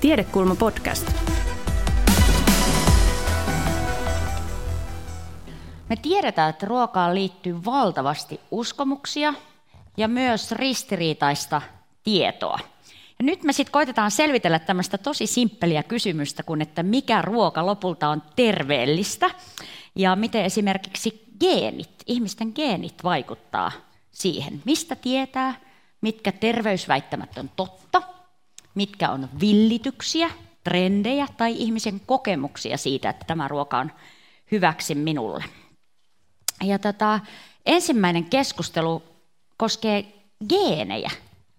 Tiedekulma podcast. Me tiedetään, että ruokaan liittyy valtavasti uskomuksia ja myös ristiriitaista tietoa. Ja nyt me sitten koitetaan selvitellä tämmöistä tosi simppeliä kysymystä, kun että mikä ruoka lopulta on terveellistä ja miten esimerkiksi geenit, ihmisten geenit vaikuttaa siihen, mistä tietää, mitkä terveysväittämät on totta, mitkä on villityksiä, trendejä tai ihmisen kokemuksia siitä, että tämä ruoka on hyväksi minulle. Ja ensimmäinen keskustelu koskee geenejä,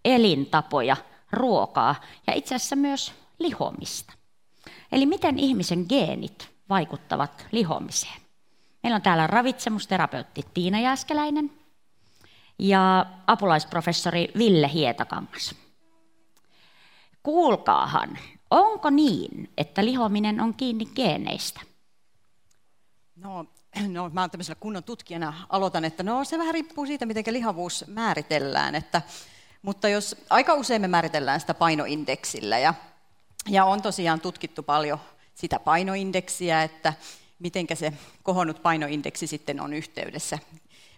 elintapoja, ruokaa ja itse asiassa myös lihomista. Eli miten ihmisen geenit vaikuttavat lihomiseen? Meillä on täällä ravitsemusterapeutti Tiina Jääskeläinen ja apulaisprofessori Ville Hietakangas. Kuulkaahan, onko niin, että lihominen on kiinni geeneistä? No, mä oon tämmöisellä kunnon tutkijana aloitan, että se vähän riippuu siitä, miten lihavuus määritellään. Mutta jos aika usein me määritellään sitä painoindeksillä ja on tosiaan tutkittu paljon sitä painoindeksiä, että mitenkä se kohonnut painoindeksi sitten on yhteydessä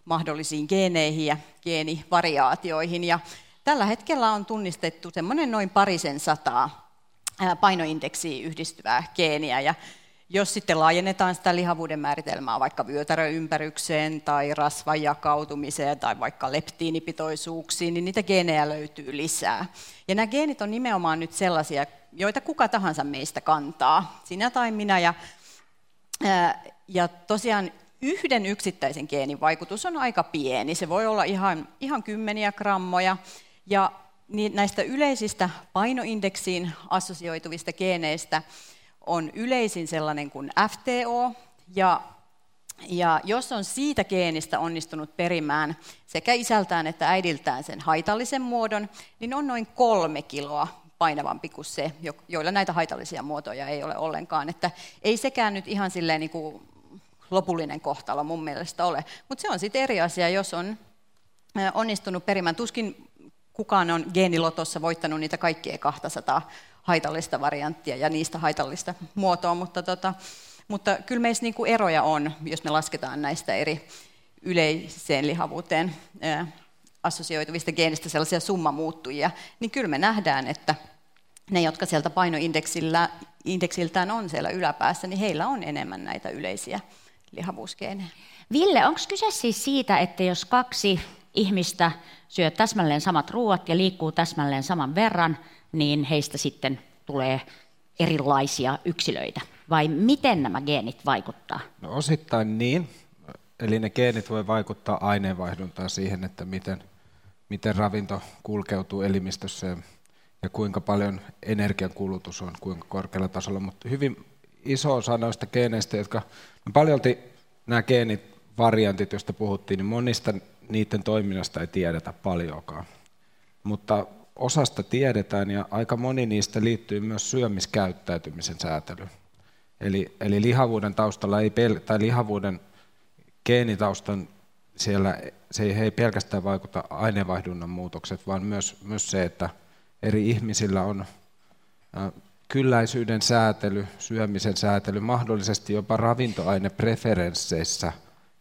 mahdollisiin geeneihin ja geenivariaatioihin. Ja tällä hetkellä on tunnistettu semmoinen noin 200 painoindeksiin yhdistyvää geeniä. Ja jos sitten laajennetaan sitä lihavuuden määritelmää vaikka vyötäröympärykseen tai rasvan jakautumiseen tai vaikka leptiinipitoisuuksiin, niin niitä geenejä löytyy lisää. Ja nämä geenit on nimenomaan nyt sellaisia, joita kuka tahansa meistä kantaa, sinä tai minä. Ja tosiaan yhden yksittäisen geenin vaikutus on aika pieni, se voi olla ihan kymmeniä grammoja. Ja näistä yleisistä painoindeksiin assosioituvista geeneistä on yleisin sellainen kuin FTO, ja jos on siitä geenistä onnistunut perimään sekä isältään että äidiltään sen haitallisen muodon, niin on noin 3 kiloa painavampi kuin se, joilla näitä haitallisia muotoja ei ole ollenkaan. Että ei sekään nyt ihan silleen niin kuin lopullinen kohtalo mun mielestä ole, mutta se on sitten eri asia, jos on onnistunut perimään. Tuskin kukaan on geenilotossa voittanut niitä kaikkia 200 haitallista varianttia ja niistä haitallista muotoa, mutta kyllä meissä niinku eroja on, jos me lasketaan näistä eri yleiseen lihavuuteen assosioituvista geenistä sellaisia summamuuttujia, niin kyllä me nähdään, että ne, jotka sieltä painoindeksiltään on siellä yläpäässä, niin heillä on enemmän näitä yleisiä lihavuusgeenejä. Ville, onko kyse siis siitä, että jos 2 ihmistä syö täsmälleen samat ruoat ja liikkuu täsmälleen saman verran, niin heistä sitten tulee erilaisia yksilöitä? Vai miten nämä geenit vaikuttaa? No osittain niin. Eli ne geenit voi vaikuttaa aineenvaihduntaan siihen, että miten ravinto kulkeutuu elimistösseen ja kuinka paljon energiankulutus on, kuinka korkealla tasolla. Mutta hyvin iso osa noista geeneistä, jotka paljolti nämä geenit, variantit, joista puhuttiin, niin monista niiden toiminnasta ei tiedetä paljonkaan. Mutta osasta tiedetään ja aika moni niistä liittyy myös syömiskäyttäytymisen säätelyyn. Eli lihavuuden taustalla tai lihavuuden geenitaustan siellä ei pelkästään vaikuta aineenvaihdunnan muutokset, vaan myös se, että eri ihmisillä on kylläisyyden säätely, syömisen säätely, mahdollisesti jopa ravintoainepreferensseissä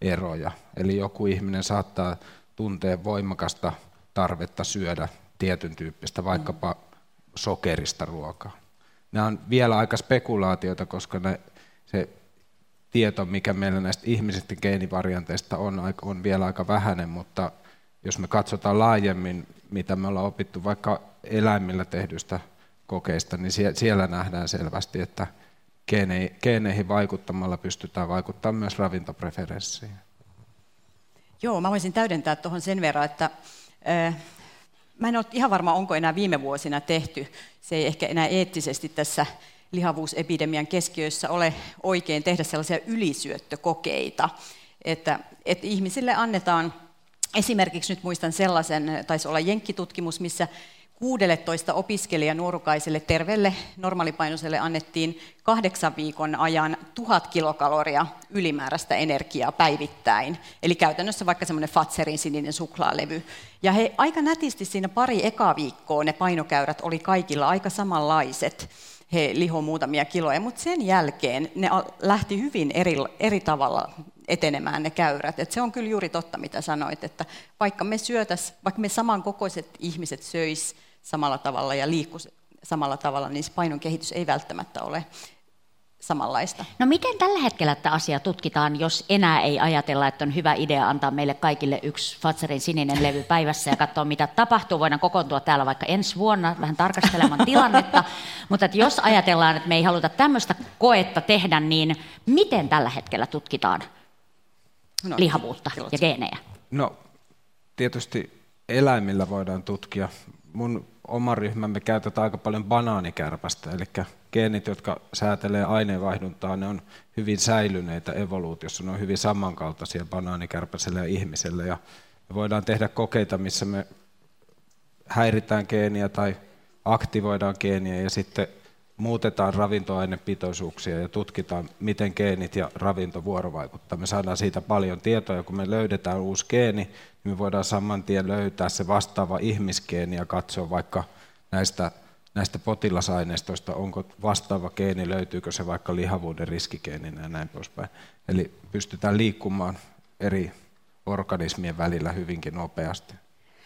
eroja. Eli joku ihminen saattaa tuntea voimakasta tarvetta syödä tietyn tyyppistä, vaikkapa sokerista ruokaa. Nämä on vielä aika spekulaatioita, koska se tieto, mikä meillä näistä ihmisistä geenivarianteista on vielä aika vähäinen, mutta jos me katsotaan laajemmin, mitä me ollaan opittu vaikka eläimillä tehdyistä kokeista, niin siellä nähdään selvästi, että geeneihin vaikuttamalla pystytään vaikuttamaan myös ravintopreferenssiin. Joo, mä voisin täydentää tuohon sen verran, että mä en ole ihan varma, onko enää viime vuosina tehty. Se ei ehkä enää eettisesti tässä lihavuusepidemian keskiössä ole oikein tehdä sellaisia ylisyöttökokeita, että ihmisille annetaan, esimerkiksi nyt muistan sellaisen, taisi olla jenkkitutkimus, missä 16 opiskelijanuorukaiselle terveelle normaalipainoiselle annettiin 8 viikon ajan 1000 kilokaloria ylimääräistä energiaa päivittäin. Eli käytännössä vaikka semmoinen Fatserin sininen suklaalevy. Ja he aika nätisti siinä pari ekaa viikkoa ne painokäyrät oli kaikilla aika samanlaiset. He lihoi muutamia kiloja, mutta sen jälkeen ne lähti hyvin eri tavalla etenemään ne käyrät. Et se on kyllä juuri totta, mitä sanoit, että vaikka me samankokoiset ihmiset söis samalla tavalla ja liikkuisi samalla tavalla, niin painon kehitys ei välttämättä ole samanlaista. No miten tällä hetkellä tämä asia tutkitaan, jos enää ei ajatella, että on hyvä idea antaa meille kaikille 1 Fatserin sininen levy päivässä ja katsoa, mitä tapahtuu. Voidaan kokoontua täällä vaikka ensi vuonna vähän tarkastelemaan tilannetta, mutta että jos ajatellaan, että me ei haluta tämmöistä koetta tehdä, niin miten tällä hetkellä tutkitaan lihavuutta ja geenejä? No tietysti eläimillä voidaan tutkia. Mun oma ryhmämme käytetään aika paljon banaanikärpästä, eli geenit, jotka säätelee aineenvaihduntaa, ne on hyvin säilyneitä evoluutiossa, ne on hyvin samankaltaisia banaanikärpäselle ja ihmiselle. Ja me voidaan tehdä kokeita, missä me häiritään geeniä tai aktivoidaan geeniä ja sitten muutetaan ravintoainepitoisuuksia ja tutkitaan, miten geenit ja ravinto vuorovaikuttavat. Me saadaan siitä paljon tietoa, ja kun me löydetään uusi geeni, niin me voidaan saman tien löytää se vastaava ihmisgeeni ja katsoa vaikka näistä potilasaineistoista, onko vastaava geeni, löytyykö se vaikka lihavuuden riskigeeninä ja näin poispäin. Eli pystytään liikkumaan eri organismien välillä hyvinkin nopeasti.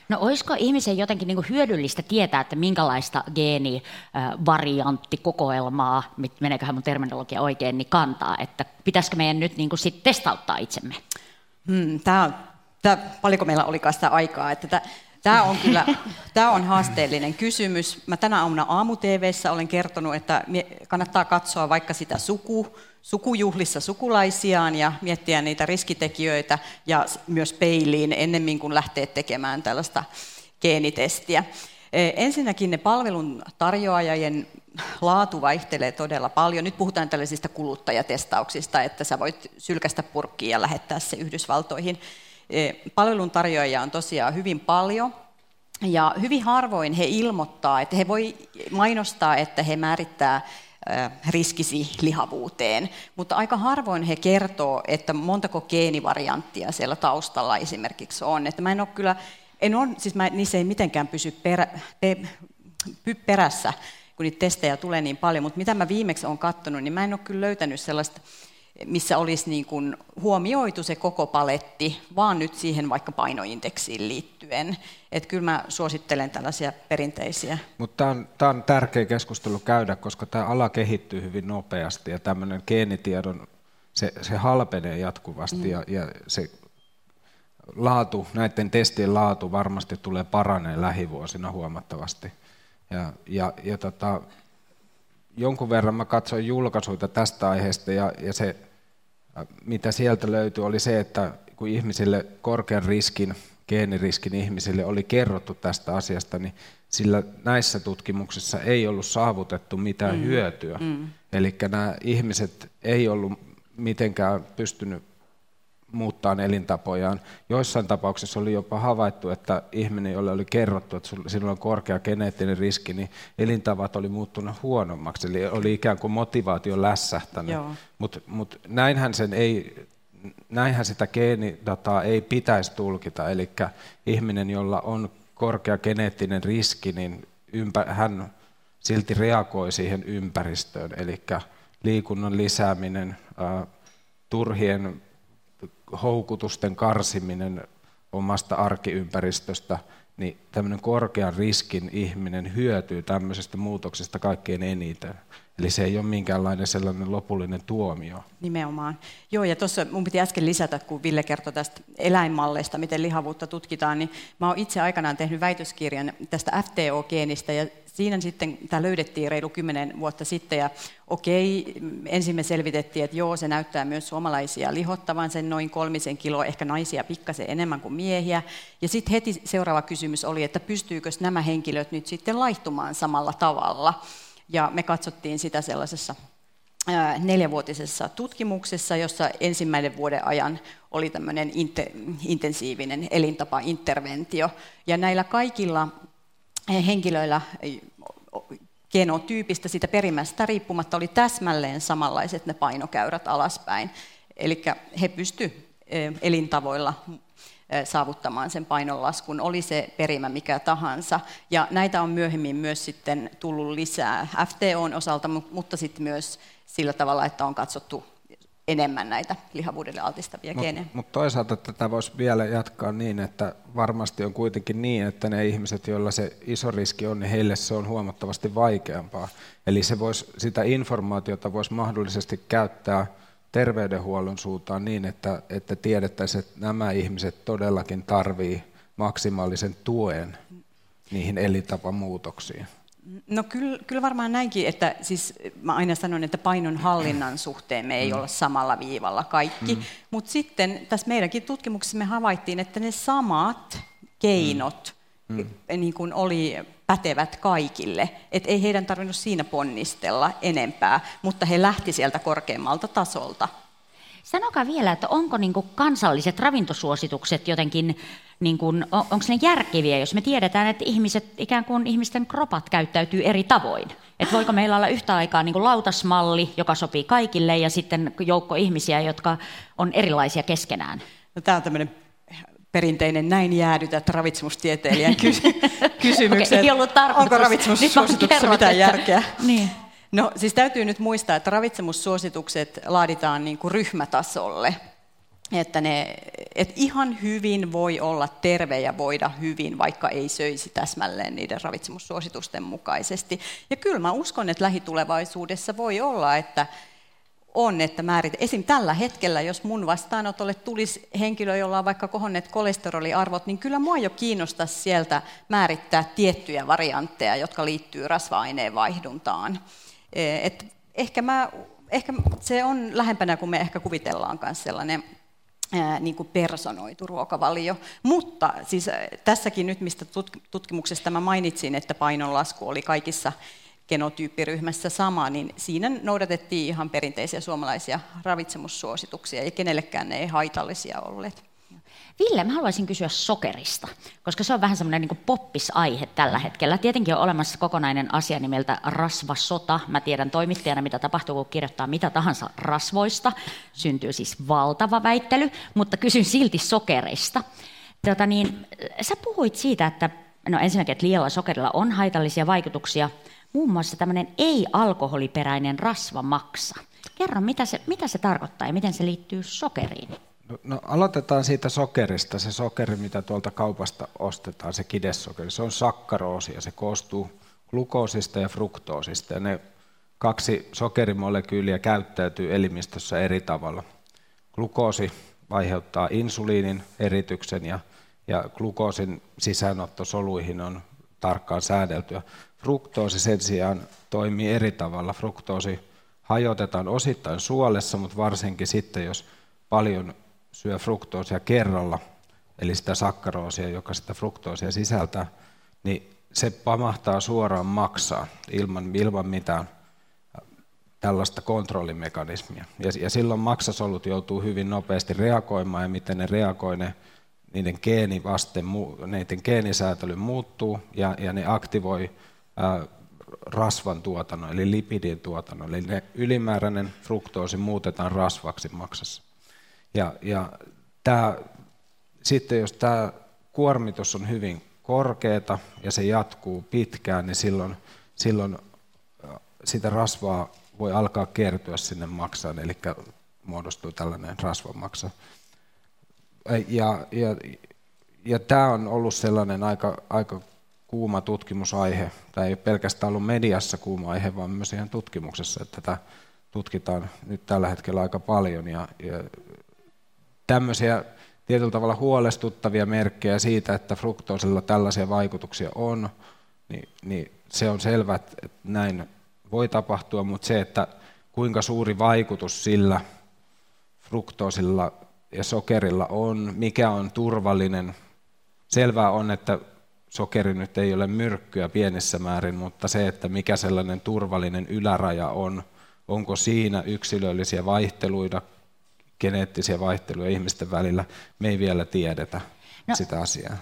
No olisiko ihmisen jotenkin niin kuin hyödyllistä tietää, että minkälaista geenivarianttikokoelmaa, meneeköhän mun terminologia oikein, niin kantaa, että pitäisikö meidän nyt niin kuin sit testauttaa itsemme? Paljonko meillä olikaan sitä aikaa, että Tämä on haasteellinen kysymys. Mä tänä aamuna aamu-tv:ssä olen kertonut, että kannattaa katsoa vaikka sitä sukujuhlissa sukulaisiaan ja miettiä niitä riskitekijöitä ja myös peiliin ennemmin kuin lähtee tekemään tällaista geenitestiä. Ensinnäkin ne palveluntarjoajien laatu vaihtelee todella paljon. Nyt puhutaan tällaisista kuluttajatestauksista, että sä voit sylkästä purkkiin ja lähettää se Yhdysvaltoihin. Palveluntarjoajia on tosiaan hyvin paljon ja hyvin harvoin he ilmoittaa, että he voi mainostaa, että he määrittää riskisi lihavuuteen, mutta aika harvoin he kertoo, että montako geenivarianttia siellä taustalla esimerkiksi on. Että niissä ei mitenkään pysy perässä, kun niitä testejä tulee niin paljon, mutta mitä mä viimeksi olen katsonut, niin mä en ole kyllä löytänyt sellaista, missä olisi niin kuin huomioitu se koko paletti, vaan nyt siihen vaikka painoindeksiin liittyen. Että kyllä mä suosittelen tällaisia perinteisiä. Mutta tämä on tärkeä keskustelu käydä, koska tämä ala kehittyy hyvin nopeasti ja tämmöinen geenitiedon, se halpenee jatkuvasti ja se laatu, näiden testien laatu varmasti tulee paranee lähivuosina huomattavasti. Jonkun verran mä katsoin julkaisuja tästä aiheesta ja se, mitä sieltä löytyi, oli se, että kun ihmisille korkean riskin, geeniriskin ihmisille oli kerrottu tästä asiasta, niin sillä näissä tutkimuksissa ei ollut saavutettu mitään hyötyä. Eli nämä ihmiset ei ollut mitenkään pystynyt muuttaa elintapojaan. Joissain tapauksissa oli jopa havaittu, että ihminen, jolle oli kerrottu, että sinulla on korkea geneettinen riski, niin elintavat oli muuttunut huonommaksi, eli oli ikään kuin motivaatio lässähtänyt. Mutta näinhän sitä geenidataa ei pitäisi tulkita, eli ihminen, jolla on korkea geneettinen riski, niin hän silti reagoi siihen ympäristöön, eli liikunnan lisääminen, turhien houkutusten karsiminen omasta arkiympäristöstä, niin tämmöinen korkean riskin ihminen hyötyy tämmöisestä muutoksesta kaikkein eniten. Eli se ei ole minkäänlainen sellainen lopullinen tuomio. Nimenomaan. Joo, ja tuossa mun piti äsken lisätä, kun Ville kertoi tästä eläinmalleista, miten lihavuutta tutkitaan, niin mä oon itse aikanaan tehnyt väitöskirjan tästä FTO-geenistä, ja siinä sitten tämä löydettiin reilu 10 vuotta sitten, ja ensin me selvitettiin, että joo, se näyttää myös suomalaisia lihottavan sen noin 3 kiloa, ehkä naisia pikkasen enemmän kuin miehiä, ja sitten heti seuraava kysymys oli, että pystyykö nämä henkilöt nyt sitten laihtumaan samalla tavalla. Ja me katsottiin sitä sellaisessa 4-vuotisessa tutkimuksessa, jossa ensimmäinen vuoden ajan oli tämmöinen intensiivinen elintapainterventio. Ja näillä kaikilla henkilöillä genotyypistä, siitä perimästä riippumatta oli täsmälleen samanlaiset ne painokäyrät alaspäin. Eli he pystyivät elintavoilla saavuttamaan sen painonlaskun, oli se perimä mikä tahansa. Ja näitä on myöhemmin myös sitten tullut lisää FTOn osalta, mutta sitten myös sillä tavalla, että on katsottu enemmän näitä lihavuudelle altistavia geenejä. Mutta toisaalta tätä voisi vielä jatkaa niin, että varmasti on kuitenkin niin, että ne ihmiset, joilla se iso riski on, niin heille se on huomattavasti vaikeampaa. Eli se voisi, sitä informaatiota voisi mahdollisesti käyttää terveydenhuollon suuntaan niin, että tiedettäisiin, että nämä ihmiset todellakin tarvitsevat maksimaalisen tuen niihin elintapamuutoksiin. No kyllä varmaan näinkin, että siis mä aina sanon, että painon hallinnan suhteen me ei olla samalla viivalla kaikki, mutta sitten tässä meidänkin tutkimuksessa me havaittiin, että ne samat keinot niin kuin oli pätevät kaikille, että ei heidän tarvinnut siinä ponnistella enempää, mutta he lähti sieltä korkeammalta tasolta. Sanokaa vielä, että onko niin kuin kansalliset ravintosuositukset jotenkin, niin kuin, onko ne järkeviä, jos me tiedetään, että ihmisten kropat käyttäytyy eri tavoin? Et voiko meillä olla yhtä aikaa niin kuin lautasmalli, joka sopii kaikille, ja sitten joukko ihmisiä, jotka on erilaisia keskenään? No, tämä on tämmöinen perinteinen näin jäädytät ravitsemustieteilijän kysymykset. Okay, ei ollut tarkoitus. Onko ravitsemussuosituksessa mitään järkeä? Niin. No siis täytyy nyt muistaa, että ravitsemussuositukset laaditaan niin kuin ryhmätasolle, että ihan hyvin voi olla terve ja voida hyvin, vaikka ei söisi täsmälleen niiden ravitsemussuositusten mukaisesti. Ja kyllä mä uskon, että lähitulevaisuudessa voi olla, että esim. Tällä hetkellä, jos mun vastaanotolle tulisi henkilö, jolla on vaikka kohonneet kolesteroliarvot, niin kyllä mua jo kiinnostaa sieltä määrittää tiettyjä variantteja, jotka liittyy rasva-aineen vaihduntaan. Et ehkä se on lähempänä kuin me ehkä kuvitellaan myös sellainen niin kuin personoitu ruokavalio. Mutta siis tässäkin nyt, mistä tutkimuksesta mä mainitsin, että painonlasku oli kaikissa genotyyppiryhmässä sama, niin siinä noudatettiin ihan perinteisiä suomalaisia ravitsemussuosituksia, ja kenellekään ne ei haitallisia olleet. Ville, mä haluaisin kysyä sokerista, koska se on vähän semmoinen niin kuin poppisaihe tällä hetkellä. Tietenkin on olemassa kokonainen asia nimeltä rasvasota. Mä tiedän toimittajana, mitä tapahtuu, kun kirjoittaa mitä tahansa rasvoista. Syntyy siis valtava väittely, mutta kysyn silti sokerista. Sä puhuit siitä, että ensinnäkin, että liialla sokerilla on haitallisia vaikutuksia. Muun muassa tämmöinen ei-alkoholiperäinen rasva maksa. Kerro, mitä se tarkoittaa ja miten se liittyy sokeriin? No, aloitetaan siitä sokerista. Se sokeri, mitä tuolta kaupasta ostetaan, se kidesokeri, se on sakkaroosi ja se koostuu glukoosista ja fruktoosista. Ja ne kaksi sokerimolekyyliä käyttäytyy elimistössä eri tavalla. Glukoosi aiheuttaa insuliinin erityksen ja glukoosin sisäänotto soluihin on tarkkaan säädeltyä. Fruktoosi sen sijaan toimii eri tavalla. Fruktoosi hajotetaan osittain suolessa, mutta varsinkin sitten, jos paljon syö fruktoosia kerralla, eli sitä sakkaroosia, joka sitä fruktoosia sisältää, niin se pamahtaa suoraan maksaan ilman mitään tällaista kontrollimekanismia. Ja silloin maksasolut joutuu hyvin nopeasti reagoimaan, ja miten ne reagoi, niiden geenisäätely muuttuu, ja ne aktivoi rasvan tuotannon, eli lipidin tuotannon. Eli ne ylimääräinen fruktoosi muutetaan rasvaksi maksassa. Sitten jos tämä kuormitus on hyvin korkeata ja se jatkuu pitkään, niin silloin sitä rasvaa voi alkaa kertyä sinne maksaan, eli muodostuu tällainen rasvamaksa. Ja tämä on ollut sellainen aika kuuma tutkimusaihe. Tämä ei ole pelkästään ollut mediassa kuuma aihe, vaan myös ihan tutkimuksessa, että tätä tutkitaan nyt tällä hetkellä aika paljon. Ja tämmöisiä tietyllä tavalla huolestuttavia merkkejä siitä, että fruktoosilla tällaisia vaikutuksia on, niin se on selvä, että näin voi tapahtua, mutta se, että kuinka suuri vaikutus sillä fruktoosilla ja sokerilla on, mikä on turvallinen. Selvää on, että sokeri nyt ei ole myrkkyä pienissä määrin, mutta se, että mikä sellainen turvallinen yläraja on, onko siinä yksilöllisiä vaihteluita, geneettisiä vaihteluja ihmisten välillä, me ei vielä tiedetä. sitä asiaa.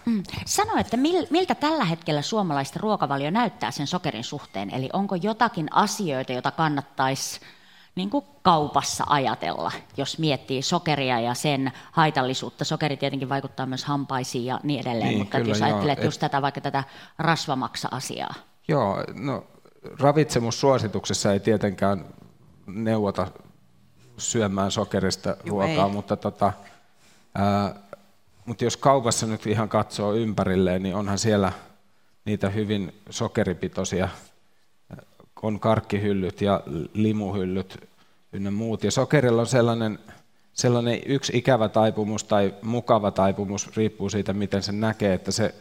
Sano, että miltä tällä hetkellä suomalaista ruokavalio näyttää sen sokerin suhteen, eli onko jotakin asioita, joita kannattaisi niin kuin kaupassa ajatella, jos miettii sokeria ja sen haitallisuutta. Sokeri tietenkin vaikuttaa myös hampaisiin ja niin edelleen, niin, mutta kyllä, jos ajattelee just tätä, vaikka tätä rasvamaksa-asiaa. Joo, no ravitsemussuosituksessa ei tietenkään neuvota syömään sokerista ruokaa, mutta mutta jos kaupassa nyt ihan katsoo ympärilleen, niin onhan siellä niitä hyvin sokeripitoisia, on karkkihyllyt ja limuhyllyt ynnä muut. Ja sokerilla on sellainen yksi ikävä taipumus tai mukava taipumus, riippuu siitä miten sen näkee, että se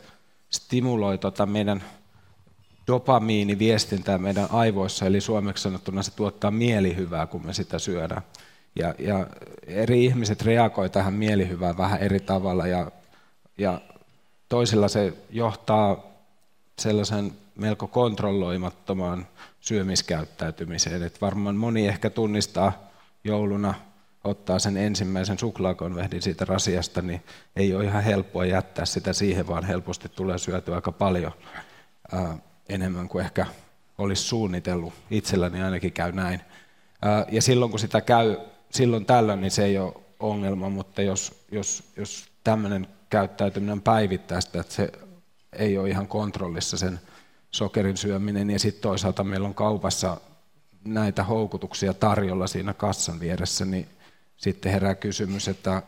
stimuloi meidän dopamiiniviestintää meidän aivoissa, eli suomeksi sanottuna se tuottaa mielihyvää, kun me sitä syödään. Ja eri ihmiset reagoi tähän mielihyvään vähän eri tavalla, ja toisilla se johtaa sellaisen melko kontrolloimattomaan syömiskäyttäytymiseen. Et varmaan moni ehkä tunnistaa jouluna, ottaa sen ensimmäisen suklaakonvehdin siitä rasiasta, niin ei ole ihan helppoa jättää sitä siihen, vaan helposti tulee syötyä aika paljon enemmän kuin ehkä olisi suunnitellut. Itselläni ainakin käy näin. Ja silloin kun sitä käy silloin tällöin, niin se ei ole ongelma, mutta jos tämmöinen käyttäytyminen päivittäistä, että se ei ole ihan kontrollissa sen sokerin syöminen, ja sitten toisaalta meillä on kaupassa näitä houkutuksia tarjolla siinä kassan vieressä, niin sitten herää kysymys, että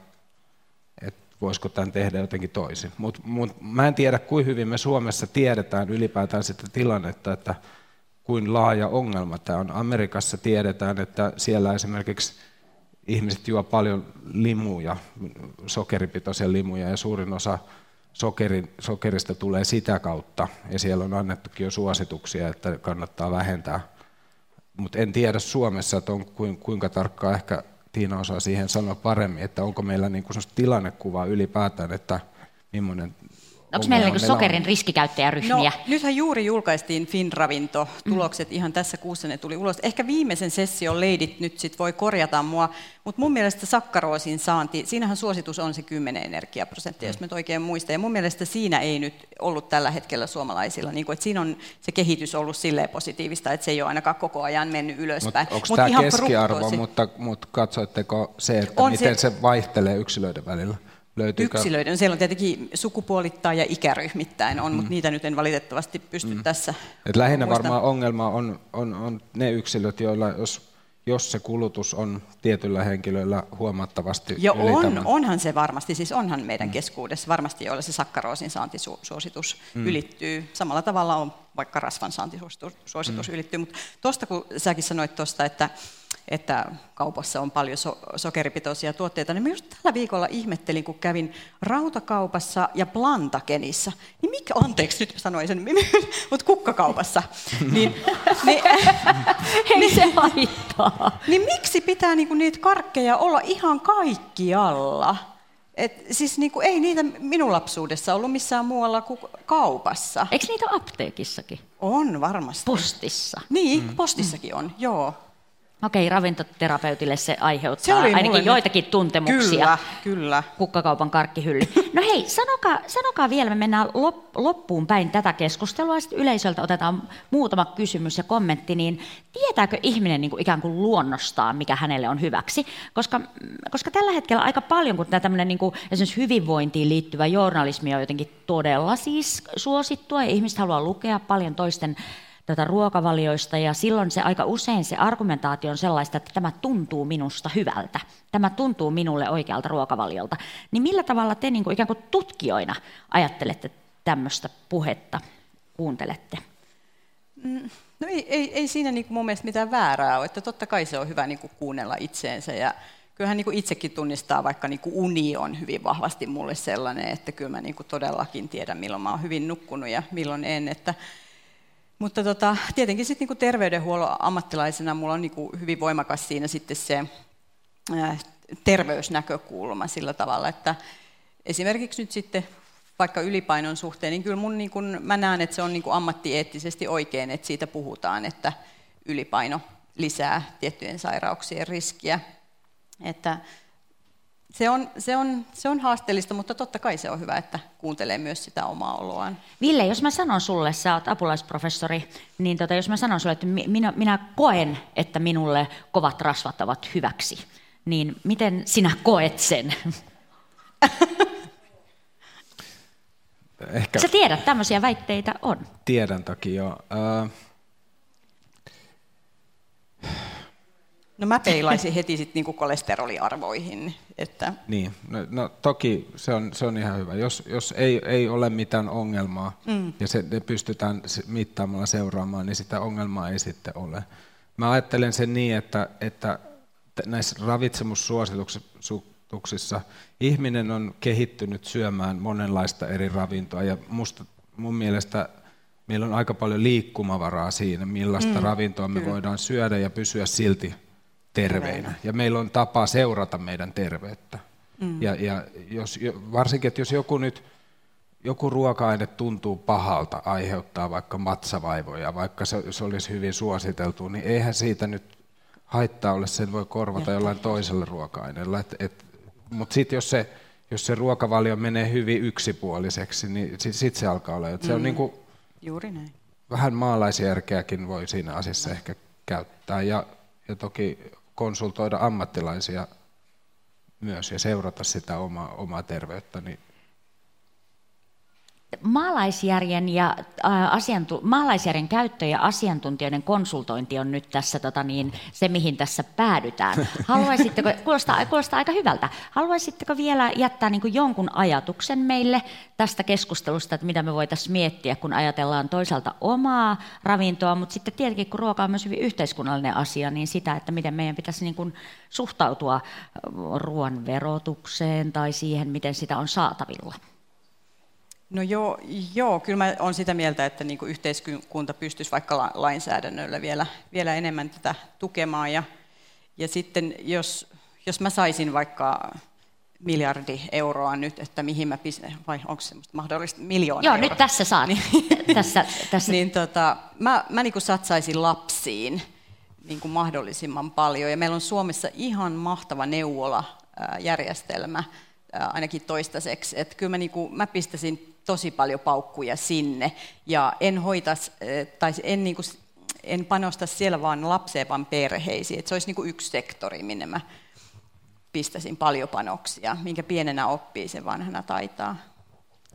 voisiko tämän tehdä jotenkin toisin. Mutta mä en tiedä, kuinka hyvin me Suomessa tiedetään ylipäätään sitä tilannetta, että kuin laaja ongelma tämä on. Amerikassa tiedetään, että siellä esimerkiksi ihmiset juo paljon limuja, sokeripitoisia limuja, ja suurin osa sokerista tulee sitä kautta, ja siellä on annettukin jo suosituksia, että kannattaa vähentää. Mutta en tiedä Suomessa, että on kuinka tarkkaa, ehkä Tiina osaa siihen sanoa paremmin, että onko meillä niinku tilannekuvaa ylipäätään, että millainen. Onko meillä niin sokerin riskikäyttäjäryhmiä? No, nythän juuri julkaistiin Finravinto tulokset ihan tässä kuussa ne tuli ulos. Ehkä viimeisen session leidit nyt sit voi korjata mua, mutta mun mielestä sakkaroosin saanti, siinähän suositus on se 10 energiaprosenttia, jos mä oikein muistan. Ja mun mielestä siinä ei nyt ollut tällä hetkellä suomalaisilla, niin kun, että siinä on se kehitys ollut silleen positiivista, että se ei ole ainakaan koko ajan mennyt ylöspäin. Onko tämä keskiarvo, mutta katsoitteko se, että miten se vaihtelee yksilöiden välillä? Löytyykö? Yksilöiden. Siellä on tietenkin sukupuolittain ja ikäryhmittäin on, mutta niitä nyt en valitettavasti pysty tässä. Et lähinnä varmaan ongelma on ne yksilöt, joilla jos se kulutus on tietyllä henkilöllä huomattavasti yli tämän. Onhan se varmasti, siis onhan meidän keskuudessa varmasti, joilla se sakkaroosin saantisuositus ylittyy. Samalla tavalla on vaikka rasvan saantisuositus ylittyy, mutta tuosta kun säkin sanoit tuosta, että kaupassa on paljon sokeripitoisia tuotteita, niin just tällä viikolla ihmettelin, kun kävin rautakaupassa ja Plantagenissa, niin mikä, anteeksi nyt sanoin sen, mutta kukkakaupassa, niin se haittaa. Niin miksi pitää niinku niitä karkkeja olla ihan kaikkialla? Et siis niinku, ei niitä minun lapsuudessa ollut missään muualla kuin kaupassa. Eikö niitä apteekissakin? On varmasti. Postissa. Niin, postissakin on, joo. Okei, ravintoterapeutille se aiheuttaa ainakin joitakin tuntemuksia. Kyllä. Kukkakaupan karkkihylly. No hei, sanokaa vielä, me mennään loppuun päin tätä keskustelua, sitten yleisöltä otetaan muutama kysymys ja kommentti, niin tietääkö ihminen niin kuin ikään kuin luonnostaan, mikä hänelle on hyväksi? Koska tällä hetkellä aika paljon, kun tämä tämmöinen niin kuin esimerkiksi hyvinvointiin liittyvä journalismi on jotenkin todella siis suosittua, ja ihmiset haluaa lukea paljon toisten ruokavalioista, ja silloin se aika usein se argumentaatio on sellaista, että tämä tuntuu minusta hyvältä, tämä tuntuu minulle oikealta ruokavaliolta. Niin millä tavalla te niin kuin ikään kuin tutkijoina ajattelette tämmöistä puhetta, kuuntelette? No ei siinä niin kuin mun mielestä mitään väärää ole, että totta kai se on hyvä niin kuin kuunnella itseensä, ja kyllähän niin kuin itsekin tunnistaa, vaikka niin kuin uni on hyvin vahvasti mulle sellainen, että kyllä mä niin kuin todellakin tiedän, milloin mä oon hyvin nukkunut ja milloin en, että mutta tietenkin sit niinku terveydenhuollon ammattilaisena mulla on niinku hyvin voimakas siinä sitten se terveysnäkökulma sillä tavalla, että esimerkiksi nyt sitten vaikka ylipainon suhteen, niin kyllä mun niinku, mä näen, että se on niinku ammattieettisesti oikein, että siitä puhutaan, että ylipaino lisää tiettyjen sairauksien riskiä. Että Se on haasteellista, mutta totta kai se on hyvä, että kuuntelee myös sitä omaa oloaan. Ville, jos mä sanon sulle, sä oot apulaisprofessori, niin jos mä sanon sulle, että minä koen, että minulle kovat rasvat ovat hyväksi, niin miten sinä koet sen? Ehkä. Sä tiedät, tämmöisiä väitteitä on. Tiedän toki joo. No mä peilaisin heti sit niinku kolesteroliarvoihin, että niin, no toki se on ihan hyvä. Jos ei ole mitään ongelmaa ja se pystytään mittaamalla seuraamaan, niin sitä ongelmaa ei sitten ole. Mä ajattelen sen niin, että näissä ravitsemussuosituksissa ihminen on kehittynyt syömään monenlaista eri ravintoa ja mun mielestä meillä on aika paljon liikkumavaraa siinä, millaista ravintoa me voidaan syödä ja pysyä silti terveinä. Ja meillä on tapa seurata meidän terveyttä. Ja jos, varsinkin, että jos joku ruoka-aine tuntuu pahalta, aiheuttaa vaikka matsavaivoja, vaikka se olisi hyvin suositeltu, niin eihän siitä nyt haittaa ole, sen voi korvata jollain toisella ruoka-aineella. Mutta sitten jos se ruokavalio menee hyvin yksipuoliseksi, niin sitten se alkaa olla. Se on niinku, juuri näin. Vähän maalaisjärkeäkin voi siinä asiassa ehkä käyttää. Ja toki konsultoida ammattilaisia myös ja seurata sitä omaa terveyttä. Niin. Maalaisjärjen käyttö ja asiantuntijoiden konsultointi on nyt tässä se, mihin tässä päädytään. Haluaisitteko, kuulostaa aika hyvältä, haluaisitteko vielä jättää niin kuin jonkun ajatuksen meille tästä keskustelusta, että mitä me voitaisiin miettiä, kun ajatellaan toisaalta omaa ravintoa, mutta sitten tietenkin, kun ruoka on myös hyvin yhteiskunnallinen asia, niin sitä, että miten meidän pitäisi niin kuin suhtautua ruoan verotukseen tai siihen, miten sitä on saatavilla. No joo, kyllä mä olen sitä mieltä, että niin kuin yhteiskunta pystyisi vaikka lainsäädännöllä vielä enemmän tätä tukemaan. Ja sitten jos mä saisin vaikka 1 miljardi euroa nyt, että mihin mä pistän, vai onko semmoista mahdollista 1 miljoonaa euroa? Joo, nyt tässä saat. tässä. Niin mä niin kuin satsaisin lapsiin niin kuin mahdollisimman paljon. Ja meillä on Suomessa ihan mahtava neuvolajärjestelmä, ainakin toistaiseksi. Että kyllä mä pistäisin tosi paljon paukkuja sinne, ja en panosta siellä vaan lapseen, vaan perheisiin. Et se olisi yksi sektori, minne mä pistäisin paljon panoksia, minkä pienenä oppii, sen vanhana taitaa.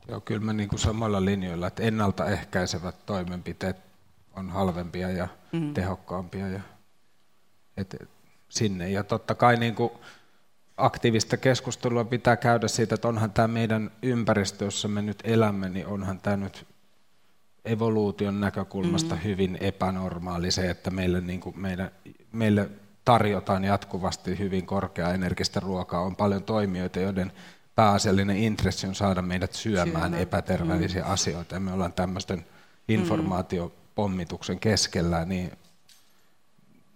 Joo, kyllä mä samalla linjoilla, että ennaltaehkäisevät toimenpiteet on halvempia ja tehokkaampia. Ja, sinne. Ja totta kai aktiivista keskustelua pitää käydä siitä, että onhan tämä meidän ympäristö, jossa me nyt elämme, niin onhan tämä nyt evoluution näkökulmasta hyvin epänormaali se, että meille, meille tarjotaan jatkuvasti hyvin korkeaa energistä ruokaa. On paljon toimijoita, joiden pääasiallinen intressi on saada meidät syömään epäterveellisiä asioita. Ja me ollaan tämmöisten informaatiopommituksen keskellä,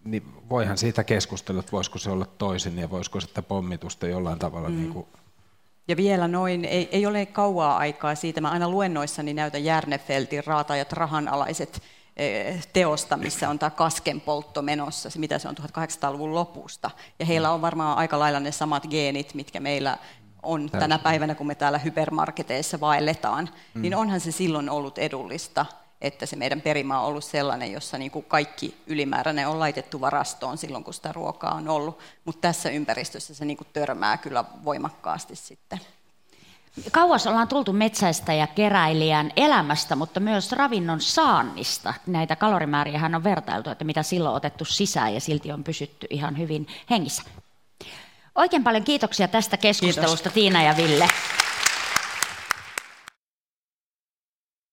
niin voihan siitä keskustella, että voisiko se olla toisin ja voisiko sitä pommitusta jollain tavalla. Ja vielä noin, ei ole kauaa aikaa siitä. Mä aina luennoissani näytän Järnefeltin Raatajat rahanalaiset teosta, missä on tämä kasken poltto menossa, se mitä se on 1800-luvun lopusta. Ja heillä on varmaan aika lailla ne samat geenit, mitkä meillä on tänä päivänä, kun me täällä hypermarketeissa vaelletaan. Niin onhan se silloin ollut edullista, että se meidän perimä on ollut sellainen, jossa kaikki ylimääräinen on laitettu varastoon silloin, kun sitä ruokaa on ollut. Mutta tässä ympäristössä se törmää kyllä voimakkaasti sitten. Kauas ollaan tultu metsäistä ja keräilijän elämästä, mutta myös ravinnon saannista. Näitä kalorimääriähän on vertailtu, että mitä silloin on otettu sisään ja silti on pysytty ihan hyvin hengissä. Oikein paljon kiitoksia tästä keskustelusta. Kiitos. Tiina ja Ville.